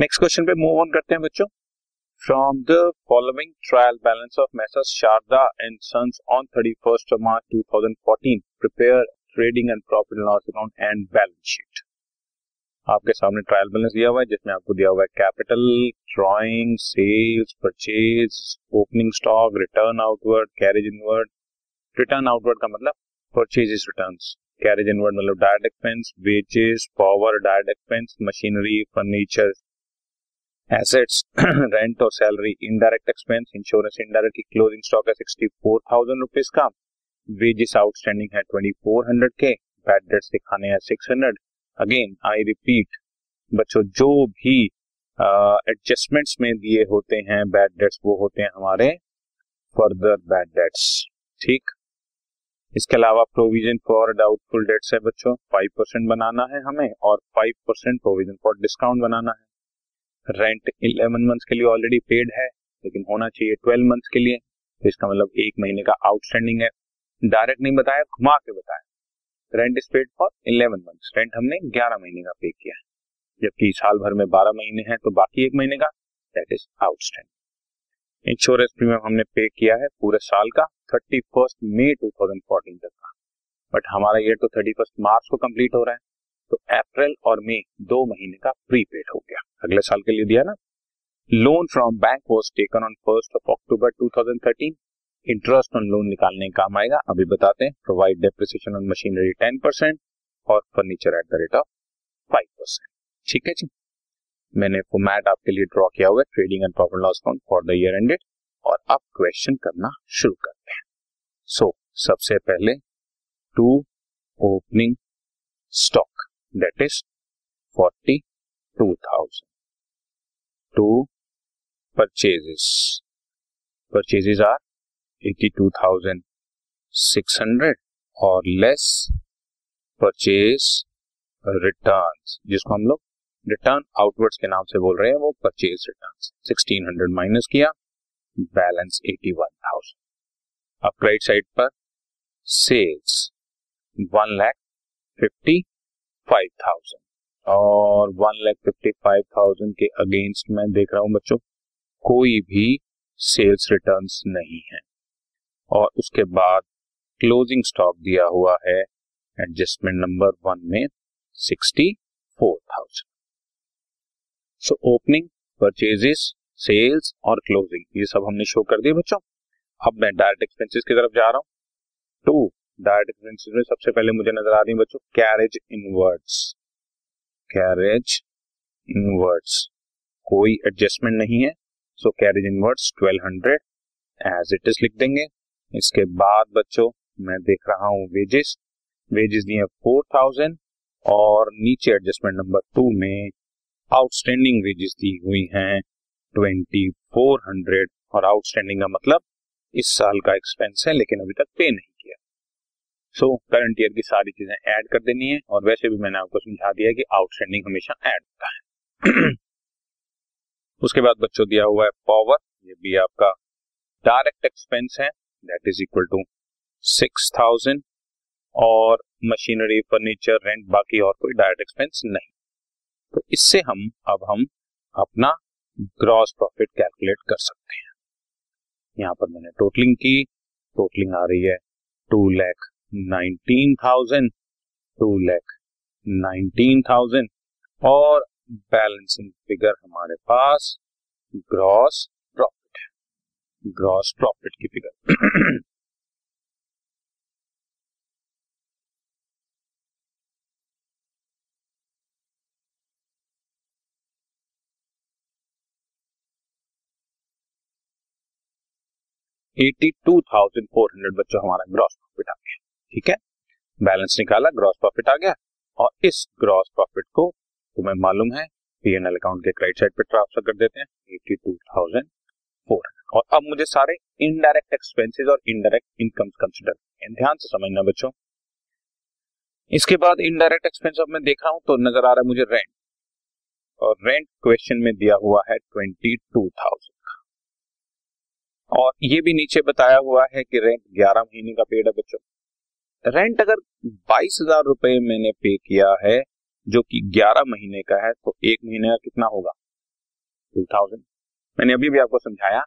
Next question पे move on करते हैं बच्चों. From the following trial balance of messrs Sharda and sons on 31st of March 2014 prepare trading and profit and loss account and balance sheet. आपके सामने trial balance दिया हुआ है जिसमें आपको दिया हुआ है capital, drawing, sales, purchase, opening stock, return outward, carriage inward. Return outward का मतलब परचेजेस रिटर्न्स, कैरेज इनवर्ड मतलब direct expense, wages, power, direct expense, machinery, furniture, assets, rent और salary, indirect expense, insurance indirect की. Closing stock है 64,000 rupees का, wages outstanding है 2,400 के, bad debts दिखाने हैं 600. अगेन आई रिपीट बच्चों, जो भी एडजस्टमेंट्स में दिए होते हैं बैड डेट्स वो होते हैं हमारे फर्दर बैड डेट्स. ठीक, इसके अलावा प्रोविजन फॉर डाउटफुल डेट्स है बच्चों 5% बनाना है हमें और 5% प्रोविजन फॉर डिस्काउंट बनाना है. रेंट 11 मंथ्स के लिए ऑलरेडी पेड है लेकिन होना चाहिए 12 मंथ्स के लिए, तो इसका मतलब 1 महीने का आउटस्टैंडिंग है. डायरेक्ट नहीं बताया, घुमा के बताया. Rent is paid for 11 months, rent हमने 11 महीने का पे किया है जबकि साल भर में 12 महीने हैं तो बाकी 1 महीने का, that is outstanding. Insurance premium हमने पे किया है पूरे साल का 31st May 2014 तक का, बट हमारा ये तो 31st March को कंप्लीट हो रहा है तो अप्रैल और मई 2 महीने का प्रीपेड हो गया, अगले साल के लिए दिया ना. Loan from bank was taken on 1st of October 2013. Interest on loan निकालने काम आएगा, अभी बताते हैं. प्रोवाइड डेप्रिसिएशन ऑन मशीनरी 10% और furniture at the rate of 5%. ठीक है जी, मैंने फॉर्मेट आपके लिए ड्रॉ किया हुआ है trading and profit loss account for the year ended, और अब क्वेश्चन करना शुरू करते हैं. सो सबसे पहले to opening stock that is 42,000, to purchases, purchases are 82,600 और लेस परचेज रिटर्न्स, जिसको हम लोग रिटर्न आउटवर्ड्स के नाम से बोल रहे हैं, वो परचेज रिटर्न्स 1,600 माइनस किया, बैलेंस 81,000. अब राइट साइड पर सेल्स 1,55,000 और 1,55,000 के अगेंस्ट मैं देख रहा हूं बच्चों कोई भी सेल्स रिटर्न्स नहीं है. और उसके बाद क्लोजिंग स्टॉक दिया हुआ है एडजस्टमेंट नंबर 1 में 64,000. सो ओपनिंग, परचेजेस, सेल्स और क्लोजिंग ये सब हमने शो कर दिए बच्चों. अब मैं डायरेक्ट एक्सपेंसेस की तरफ जा रहा हूं. टू डायरेक्ट एक्सपेंसेस में सबसे पहले मुझे नजर आ रही है बच्चों कैरेज इनवर्ड्स, कैरेज इनवर्ड्स कोई एडजस्टमेंट नहीं है so carriage inwards 1,200 as it is लिख देंगे. इसके बाद बच्चों मैं देख रहा हूँ वेजेस, वेजेस दिए 4,000 और नीचे एडजस्टमेंट नंबर 2 में आउटस्टैंडिंग वेजेस दी हुई हैं 2,400 और आउटस्टैंडिंग का मतलब इस साल का एक्सपेंस है लेकिन अभी तक पे नहीं किया, सो करंट ईयर की सारी चीजें ऐड कर देनी है. और वैसे भी मैंने आपको समझा दिया कि आउटस्टैंडिंग हमेशा ऐड होता है. उसके बाद बच्चों दिया हुआ है पावर, ये भी आपका डायरेक्ट एक्सपेंस है दैट इज इक्वल टू 6,000 और मशीनरी, फर्नीचर, रेंट, बाकी और कोई डायरेक्ट एक्सपेंस नहीं. तो इससे हम अपना ग्रॉस प्रॉफिट कैलकुलेट कर सकते हैं. यहाँ पर मैंने टोटलिंग की, टोटलिंग आ रही है 2,19,000, 2,19,000 और बैलेंसिंग फिगर हमारे पास ग्रॉस प्रॉफिट है, ग्रॉस प्रॉफिट की फिगर. $82,400 बच्चों हमारा ग्रॉस प्रॉफिट आ गया. ठीक है, बैलेंस निकाला, ग्रॉस प्रॉफिट आ गया और इस ग्रॉस प्रॉफिट को तुम्हें मालूम है P&L अकाउंट के राइट साइड पे ट्रांसफर कर देते हैं 82,400. और अब मुझे सारे इनडायरेक्ट एक्सपेंसेस और इनडायरेक्ट इनकम कंसीडर करना है, ध्यान से समझना बच्चों. इसके बाद इनडायरेक्ट एक्सपेंस अब मैं देख रहा हूं तो नजर आ रहा है मुझे रेंट, और रेंट क्वेश्चन में दिया हुआ है 22,000 का और ये भी नीचे बताया हुआ है कि रेंट 11 महीने का पेड है बच्चों. रेंट अगर 22,000 रुपये मैंने पे किया है जो कि 11 महीने का है तो 1 महीने का कितना होगा, 2000। मैंने अभी भी आपको समझाया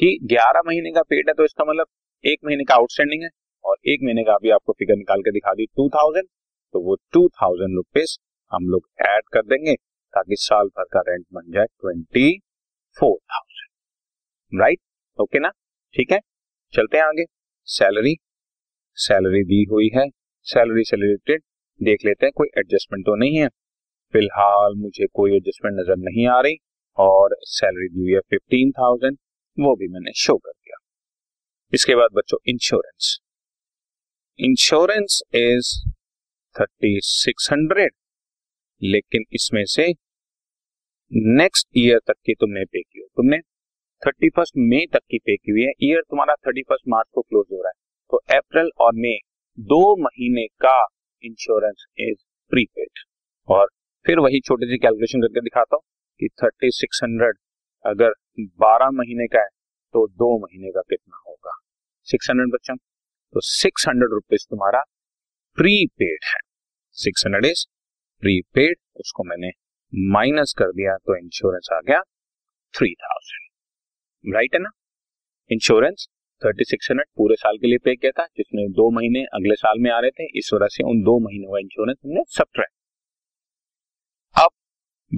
कि 11 महीने का पेड है तो इसका मतलब एक महीने का आउटस्टैंडिंग है और एक महीने का अभी आपको फिगर निकाल के दिखा दी 2000, तो वो 2000 रुपीस हम लोग ऐड कर देंगे ताकि साल भर का रेंट बन जाए 24,000। राइट, ओके ना, ठीक है। चलते हैं आगे। सैलरी दी हुई है, सैलरी से रिलेटेड देख लेते हैं कोई एडजस्टमेंट तो नहीं है। फिलहाल मुझे कोई एडजस्टमेंट नजर नहीं आ रही और सैलरी दी हुई है 15,000, वो भी मैंने शो कर दिया। इसके बाद बच्चों इंश्योरेंस, इंश्योरेंस इज 3,600, लेकिन इसमें से नेक्स्ट ईयर तक की तुमने पे की हो, तुमने 31 मई तक की पे की हुई है। ईयर तुम्हारा 31 मार्च को क्लोज हो रहा है, तो अप्रैल और मई 2 महीने का इंश्योरेंस इज प्रीपेड। और फिर वही छोटी सी कैलकुलेशन करके दिखाता हूँ कि 3,600 अगर 12 महीने का है तो 2 महीने का कितना होगा, 600 बच्चों। तो 600 रुपीज तुम्हारा प्रीपेड है, 600 इज प्रीपेड, उसको मैंने माइनस कर दिया तो इंश्योरेंस आ गया 3,000। राइट है ना, इंश्योरेंस 3,600 पूरे साल के लिए पे किया था जिसमें 2 महीने अगले साल में आ रहे थे, इस वजह से उन 2 महीनों का इंश्योरेंस हमने सब्ट्रैक्ट। अब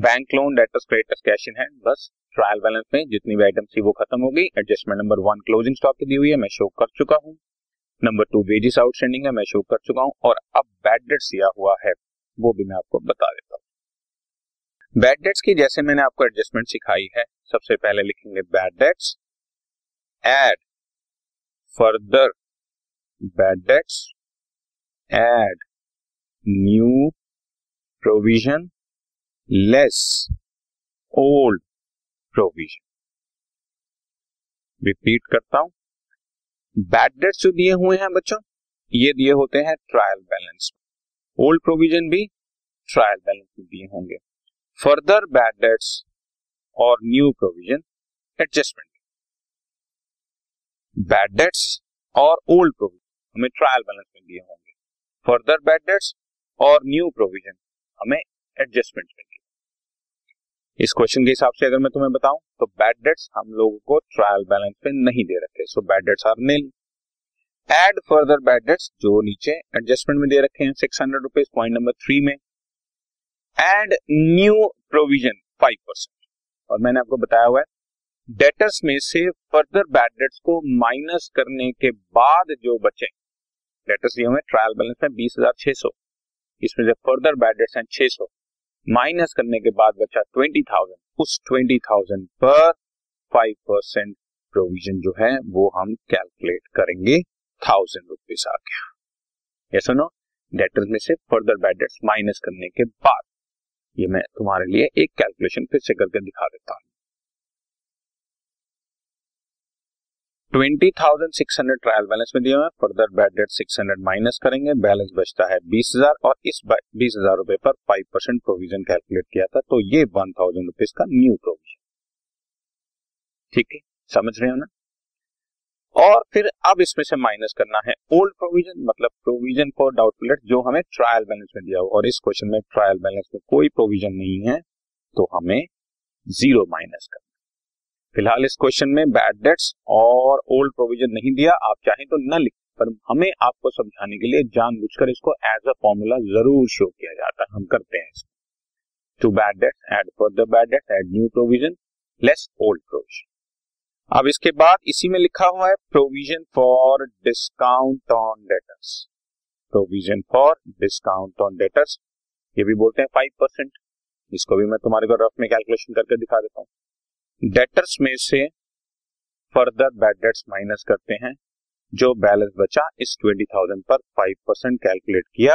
bank loan, debtors, creditors, cash in hand, बस ट्रायल बैलेंस में जितनी भी आइटम्स थी वो खत्म हो गई। एडजस्टमेंट नंबर 1 क्लोजिंग स्टॉक की दी हुई है, मैं शो कर चुका हूँ। नंबर 2 वेजेस आउटस्टैंडिंग है, मैं शो कर चुका हूँ। और अब बैड डेट्स दिया हुआ है वो भी मैं आपको बता देता हूँ। बैड डेट्स की जैसे मैंने आपको एडजस्टमेंट सिखाई है, सबसे पहले लिखेंगे bad debts, add further bad debts, add new provision, less old provision. Repeat करता हूं, बैड डेट्स जो दिए हुए हैं बच्चों ये दिए होते हैं ट्रायल बैलेंस, ओल्ड प्रोविजन भी ट्रायल बैलेंस में दिए होंगे। फर्दर बैड डेट्स और new provision adjustment. Bad debts और ओल्ड प्रोविजन हमें ट्रायल बैलेंस में दिए होंगे, फर्दर बैड डेट्स और न्यू प्रोविजन हमें एडजस्टमेंट में दिए। इस क्वेश्चन के हिसाब से अगर मैं तुम्हें बताऊं तो बैड डेट्स हम लोगों को ट्रायल बैलेंस में नहीं दे रखे, so bad debts are nil. Add further bad debts जो नीचे एडजस्टमेंट में दे रखे हैं 600 रुपीज पॉइंट नंबर 3 में, एड न्यू प्रोविजन 5%, और मैंने आपको बताया हुआ है डेटर्स में से फर्दर बैड डेट्स को माइनस करने के बाद जो बचे, डेटर्स दिए हुए ट्रायल बैलेंस में 20,600, इसमें से फर्दर बैड डेट्स हैं 600, माइनस करने के बाद बचा 20,000, उस 20,000 पर 5% प्रोविजन जो है वो हम कैलकुलेट करेंगे, 1,000 रुपीज आ गया। ये सुनो, डेटर्स में से फर्दर बैड डेट्स माइनस करने के बाद, ये मैं तुम्हारे लिए एक कैलकुलेशन फिर से करके दिखा देता हूँ। 20,600 ट्रायल बैलेंस में दिया हुआ है, फर्दर बैड डेट 600 माइनस करेंगे, बैलेंस बचता है 20,000, और इस 20,000 रुपए पर 5% प्रोविजन कैलकुलेट किया था, तो ये 1,000 रुपीज का न्यू प्रोविजन। ठीक है, समझ रहे हो ना। और फिर अब इसमें से माइनस करना है ओल्ड प्रोविजन, मतलब प्रोविजन फॉर डाउटफुल डेट जो हमें ट्रायल बैलेंस में दिया हुआ, और इस क्वेश्चन में ट्रायल बैलेंस में कोई प्रोविजन नहीं है तो हमें 0 माइनस करना। फिलहाल इस क्वेश्चन में बैड डेट्स और ओल्ड प्रोविजन नहीं दिया, आप चाहें तो न लिखें, पर हमें आपको समझाने के लिए जानबूझकर इसको एज अ फॉर्मूला जरूर शो किया जाता है, हम करते हैं इसको। To bad debts, add further bad debts, add new provision, less old provision. अब इसके बाद इसी में लिखा हुआ है provision for discount on debtors, provision for discount on debtors, ये भी बोलते हैं 5%, इसको भी मैं तुम्हारे को रफ में कैलकुलेशन करके दिखा देता हूँ। डेटर्स में से फर्दर बैड डेट्स माइनस करते हैं, जो बैलेंस बचा इस 20,000 पर 5% कैलकुलेट किया,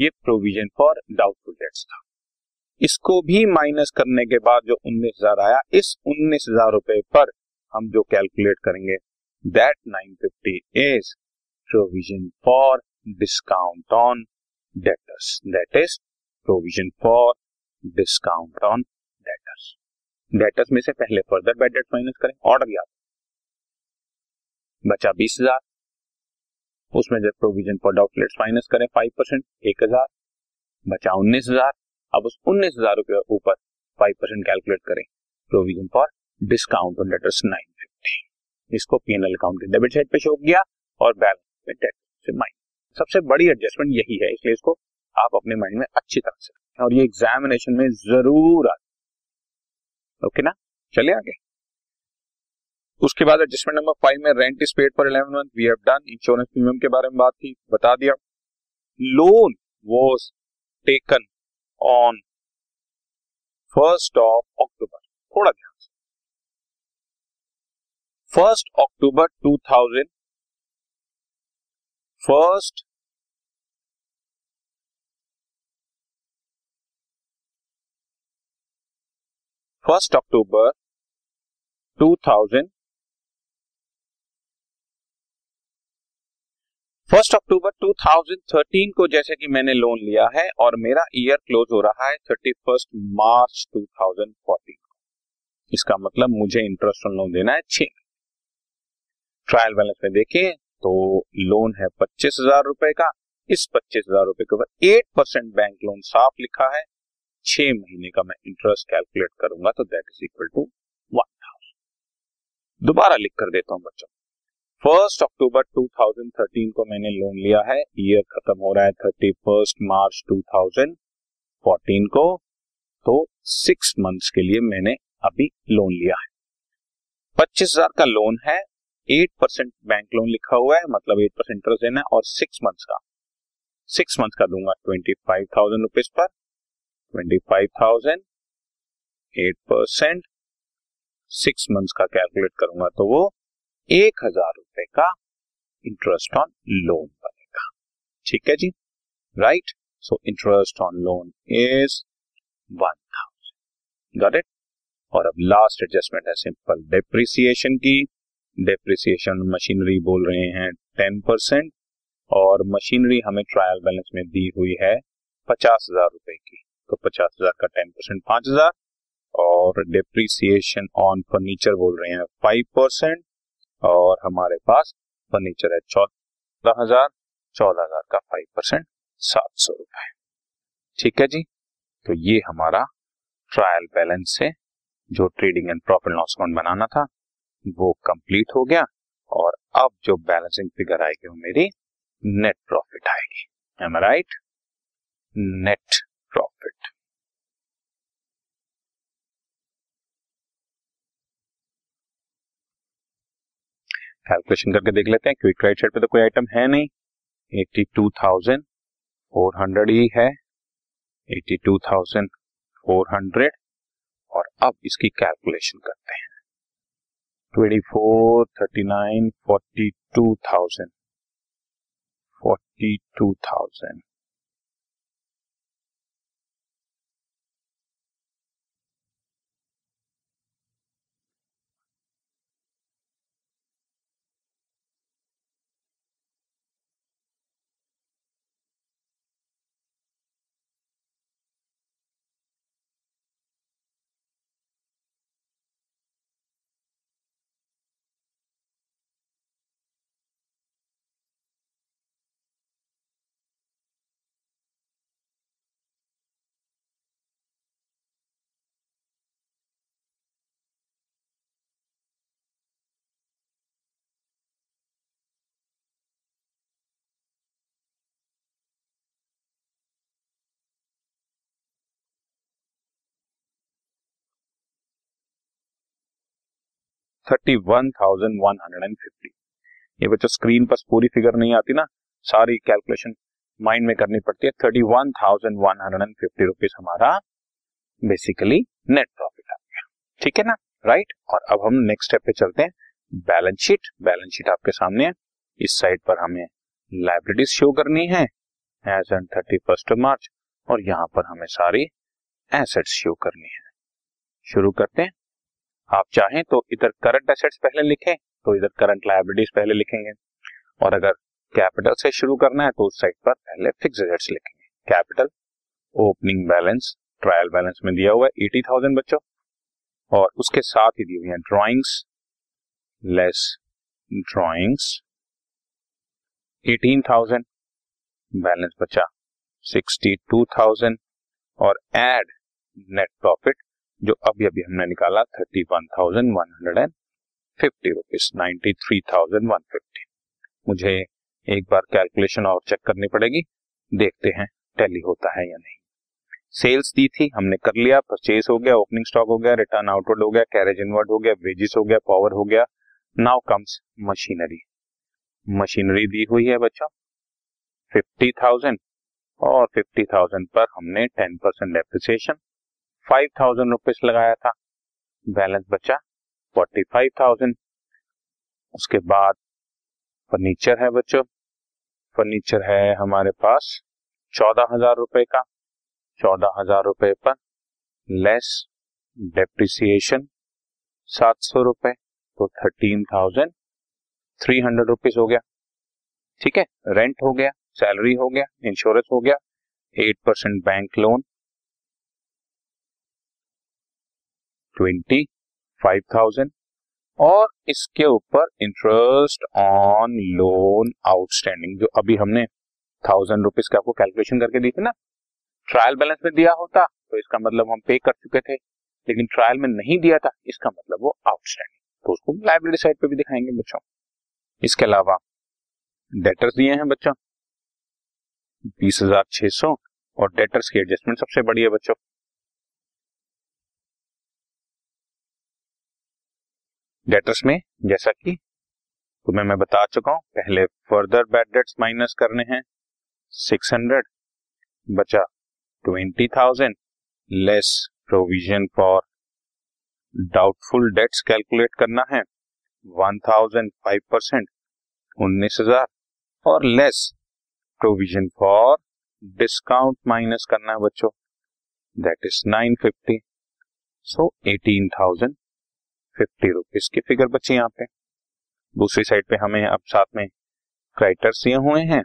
ये प्रोविजन फॉर डाउटफुल डेट्स था, इसको भी माइनस करने के बाद जो 19,000 आया, इस 19,000 रुपए पर हम जो कैलकुलेट करेंगे that 950 is provision for discount on debtors, that is provision for discount on debtors. Debtors में से पहले फर्दर बैड डेट माइनस करें, ऑर्डर याद, बचा 20,000, उसमें जब provision for doubtful debts minus करें 5%, 1,000, बचा 19,000। अब उस 19,000 रुपये ऊपर 5% कैलकुलेट करें, provision for discount on letters 950, इसको पीएनएल अकाउंट के डेबिट साइड पे शो किया और बैलेंस में डेट से माइनस। सबसे बड़ी एडजस्टमेंट यही है, इसलिए इसको आप अपने माइंड में अच्छी तरह से, और ये एग्जामिनेशन में जरूर आते। ओके ना, चले आगे। उसके बाद एडजस्टमेंट नंबर 5 में rent is paid for 11 month, we have done. Insurance premium के बारे में बात की, बता दिया। Loan was taken on 1st of October, थोड़ा ध्यान से, 1st October 2000, 1st October 2000, 1st October 2013 को जैसे कि मैंने लोन लिया है और मेरा ईयर क्लोज हो रहा है 31st March 2014 को, इसका मतलब मुझे इंटरेस्ट ऑन लोन देना है 6। ट्रायल बैलेंस में देखें तो लोन है 25,000 रुपए का, इस 25,000 रुपए के ऊपर 8% बैंक लोन साफ लिखा है, 6 महीने का मैं इंटरेस्ट कैलकुलेट करूंगा तो दैट इज इक्वल टू 1,000। दोबारा लिख कर देता हूं बच्चों, 1st October 2013 को मैंने लोन लिया है, ईयर खत्म हो रहा है 31st March 2014 को, तो 6 मंथ्स के लिए मैंने अभी लोन लिया है। 25,000 का लोन है, 8% बैंक लोन लिखा हुआ है, मतलब 8% इंटरेस्ट देना है, और 6 मंथ्स का, 6 मंथ्स का दूंगा 25,000 रुपीज पर, 25,000, 8%, 6 मंथ्स का कैलकुलेट करूंगा तो वो 1,000 रुपए का इंटरेस्ट ऑन लोन बनेगा। ठीक है जी, right. So interest on loan is 1,000, got it. और अब लास्ट एडजस्टमेंट है सिंपल डेप्रिसिएशन की। डेप्रिसिएशन मशीनरी बोल रहे हैं 10% और मशीनरी हमें ट्रायल बैलेंस में दी हुई है 50,000 रुपए की, तो 50,000 का 10% 5,000, और डेप्रिसिएशन ऑन फर्नीचर बोल रहे हैं 5%, और हमारे पास फर्नीचर है 14,000, 14,000 का 5% 700 रुपए। ठीक है जी, तो ये हमारा ट्रायल बैलेंस से जो trading and profit loss account बनाना था वो कंप्लीट हो गया, और अब जो बैलेंसिंग फिगर आएगी वो मेरी नेट प्रॉफिट आएगी। Am I right, net profit. Calculation करके देख लेते हैं, क्विक राइट साइड पे तो कोई आइटम है नहीं, 82,400 ही है, 82,400, और अब इसकी कैलकुलेशन करते हैं। 24, 39, 42,000, 42,000, 31,150। ये बच्चों स्क्रीन पर पूरी फिगर नहीं आती ना, सारी कैलकुलेशन माइंड में करनी पड़ती है। 31,150 रुपीज हमारा बेसिकली नेट प्रॉफिट आ गया। ठीक है ना, राइट। और अब हम नेक्स्ट स्टेप पे चलते हैं, बैलेंस शीट। बैलेंस शीट आपके सामने है, इस साइड पर हमें लायबिलिटीज शो करनी है एज ऑन 31st March, और यहाँ पर हमें सारी एसेट्स शो करनी है। शुरू करते हैं, आप चाहें तो इधर करंट एसेट्स पहले लिखें तो इधर करंट लायबिलिटीज पहले लिखेंगे, और अगर कैपिटल से शुरू करना है तो उस साइड पर पहले फिक्स्ड एसेट्स लिखेंगे। Capital opening balance trial balance में दिया हुआ है 80,000 बच्चों, और उसके साथ ही दी हुई है ड्रॉइंग्स, लेस ड्रॉइंग्स 18,000, बैलेंस बचा 62,000, और एड नेट प्रॉफिट जो अभी अभी हमने निकाला 31,150 रुपीज 93,150। मुझे एक बार कैलकुलेशन और चेक करनी पड़ेगी, देखते हैं टैली होता है या नहीं। सेल्स दी थी, हमने कर लिया, परचेज हो गया, ओपनिंग स्टॉक हो गया, रिटर्न आउटवर्ड हो गया, कैरेज इनवर्ड हो गया, वेजेस हो गया, पावर हो गया। Now comes machinery. मशीनरी दी हुई है बच्चों 50,000 और 50,000 पर हमने 10% डेप्रिसिएशन 5,000 रुपीज लगाया था, बैलेंस बचा 45,000। उसके बाद फर्नीचर है बच्चों, फर्नीचर है हमारे पास 14,000 रुपए का, 14,000 रुपए पर लेस डेप्रिसिएशन 700 रुपए तो 13,300 रुपीज हो गया। ठीक है, रेंट हो गया, सैलरी हो गया, इंश्योरेंस हो गया, 8% बैंक लोन 25,000 और इसके ऊपर इंटरेस्ट ऑन लोन आउटस्टैंडिंग जो अभी हमने 1,000 रुपीज का आपको कैलकुलेशन करके दी थी ना। ट्रायल बैलेंस में दिया होता तो इसका मतलब हम पे कर चुके थे, लेकिन ट्रायल में नहीं दिया था इसका मतलब वो आउटस्टैंडिंग, तो उसको लायबिलिटी साइड पे भी दिखाएंगे बच्चों। इसके अलावा डेटर्स दिए हैं बच्चों 20,600 और डेटर्स की एडजस्टमेंट सबसे बड़ी है बच्चों। डेटर्स में जैसा कि तुम्हें मैं बता चुका हूं, पहले फर्दर बैड डेट्स माइनस करने हैं 600 बचा 20,000 less provision for doubtful debts calculate करना है 1,000 5% 19,000 और less provision for discount minus करना है बच्चों दैट इज 950 सो 18,050 रुपीज की फिगर बची यहाँ पे। दूसरी साइड पे हमें अब साथ में क्रेडिटर्स दिए हुए हैं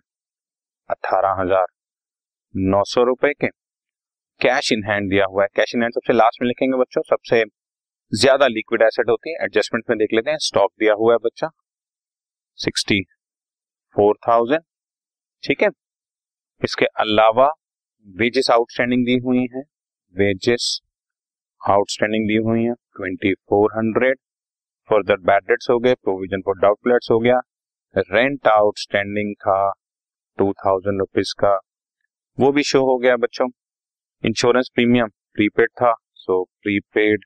18,900 रुपए के, कैश इन हैंड दिया हुआ है। कैश इन हैंड सबसे लास्ट में लिखेंगे बच्चों, सबसे ज्यादा लिक्विड एसेट होती है, एडजस्टमेंट में देख लेते हैं। स्टॉक दिया हुआ है बच्चा 64,000, ठीक है। इसके अलावा वेजेस आउटस्टैंडिंग दी हुई हैं, वेजेस आउटस्टैंडिंग दी हुई हैं 2,400, फर्दर बैड डेट्स हो गए, प्रोविजन फॉर डाउटफुल डेट्स हो गया, रेंट आउटस्टैंडिंग था 2,000 रुपीज का, वो भी शो हो गया बच्चों। इंश्योरेंस प्रीमियम प्रीपेड था सो प्रीपेड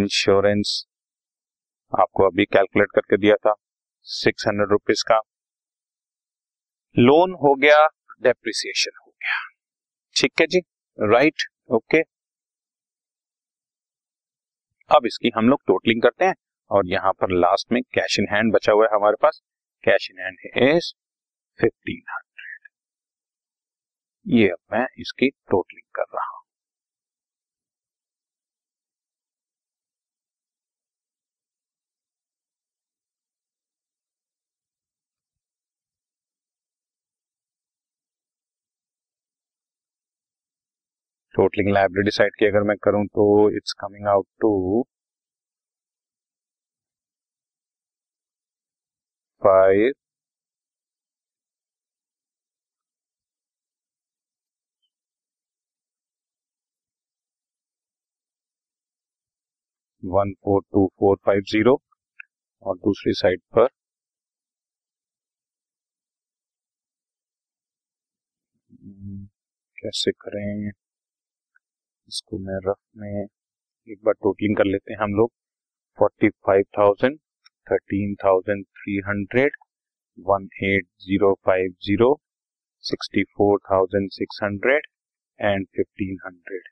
इंश्योरेंस आपको अभी कैलकुलेट करके दिया था 600 रुपीज का, लोन हो गया, डेप्रिसिएशन हो गया। ठीक है जी, राइट, ओके। अब इसकी हम लोग टोटलिंग करते हैं और यहाँ पर लास्ट में कैश इन हैंड बचा हुआ है हमारे पास, कैश इन हैंड इज 1,500। ये अब मैं इसकी टोटलिंग कर रहा हूं। टोटलिंग लायबिलिटी साइड की अगर मैं करूं तो इट्स कमिंग आउट टू 5,142,450 और दूसरी साइड पर 5,142,450। इसको मैं रफ में एक बार टोटलिंग कर लेते हैं हम लोग 45,000 13,300 18,050 64,600 एंड 1,500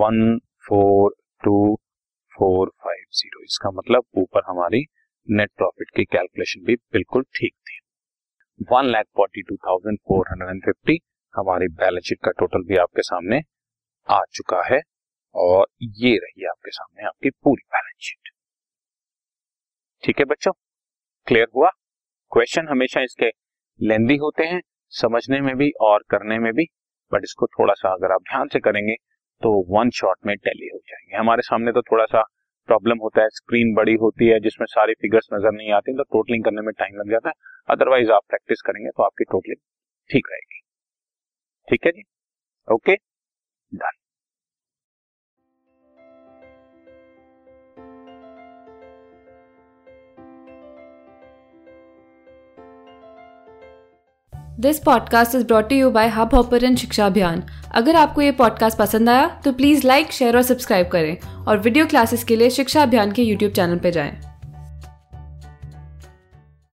142,450। इसका मतलब ऊपर हमारी नेट प्रॉफिट की कैलकुलेशन भी बिल्कुल ठीक थी। 1,42,450 हमारी बैलेंस शीट का टोटल भी आपके सामने आ चुका है और ये रही आपके सामने आपकी पूरी बैलेंस शीट। ठीक है बच्चों, क्लियर हुआ? क्वेश्चन हमेशा इसके लेंदी होते हैं समझने में भी और करने में भी, बट इसको थोड़ा सा अगर आप ध्यान से करेंगे तो वन शॉट में टैली हो जाएंगे। हमारे सामने तो थोड़ा सा प्रॉब्लम होता है, स्क्रीन बड़ी होती है जिसमें सारी फिगर्स नजर नहीं आती, तो टोटलिंग करने में टाइम लग जाता है। अदरवाइज आप प्रैक्टिस करेंगे तो आपकी टोटलिंग ठीक रहेगी। ठीक है जी, okay, done. This podcast is brought to you by Hubhopper and Shiksha Abhiyan. अगर आपको ये पॉडकास्ट पसंद आया तो प्लीज़ लाइक, शेयर और सब्सक्राइब करें और वीडियो क्लासेस के लिए शिक्षा अभियान के यूट्यूब चैनल पर जाएं।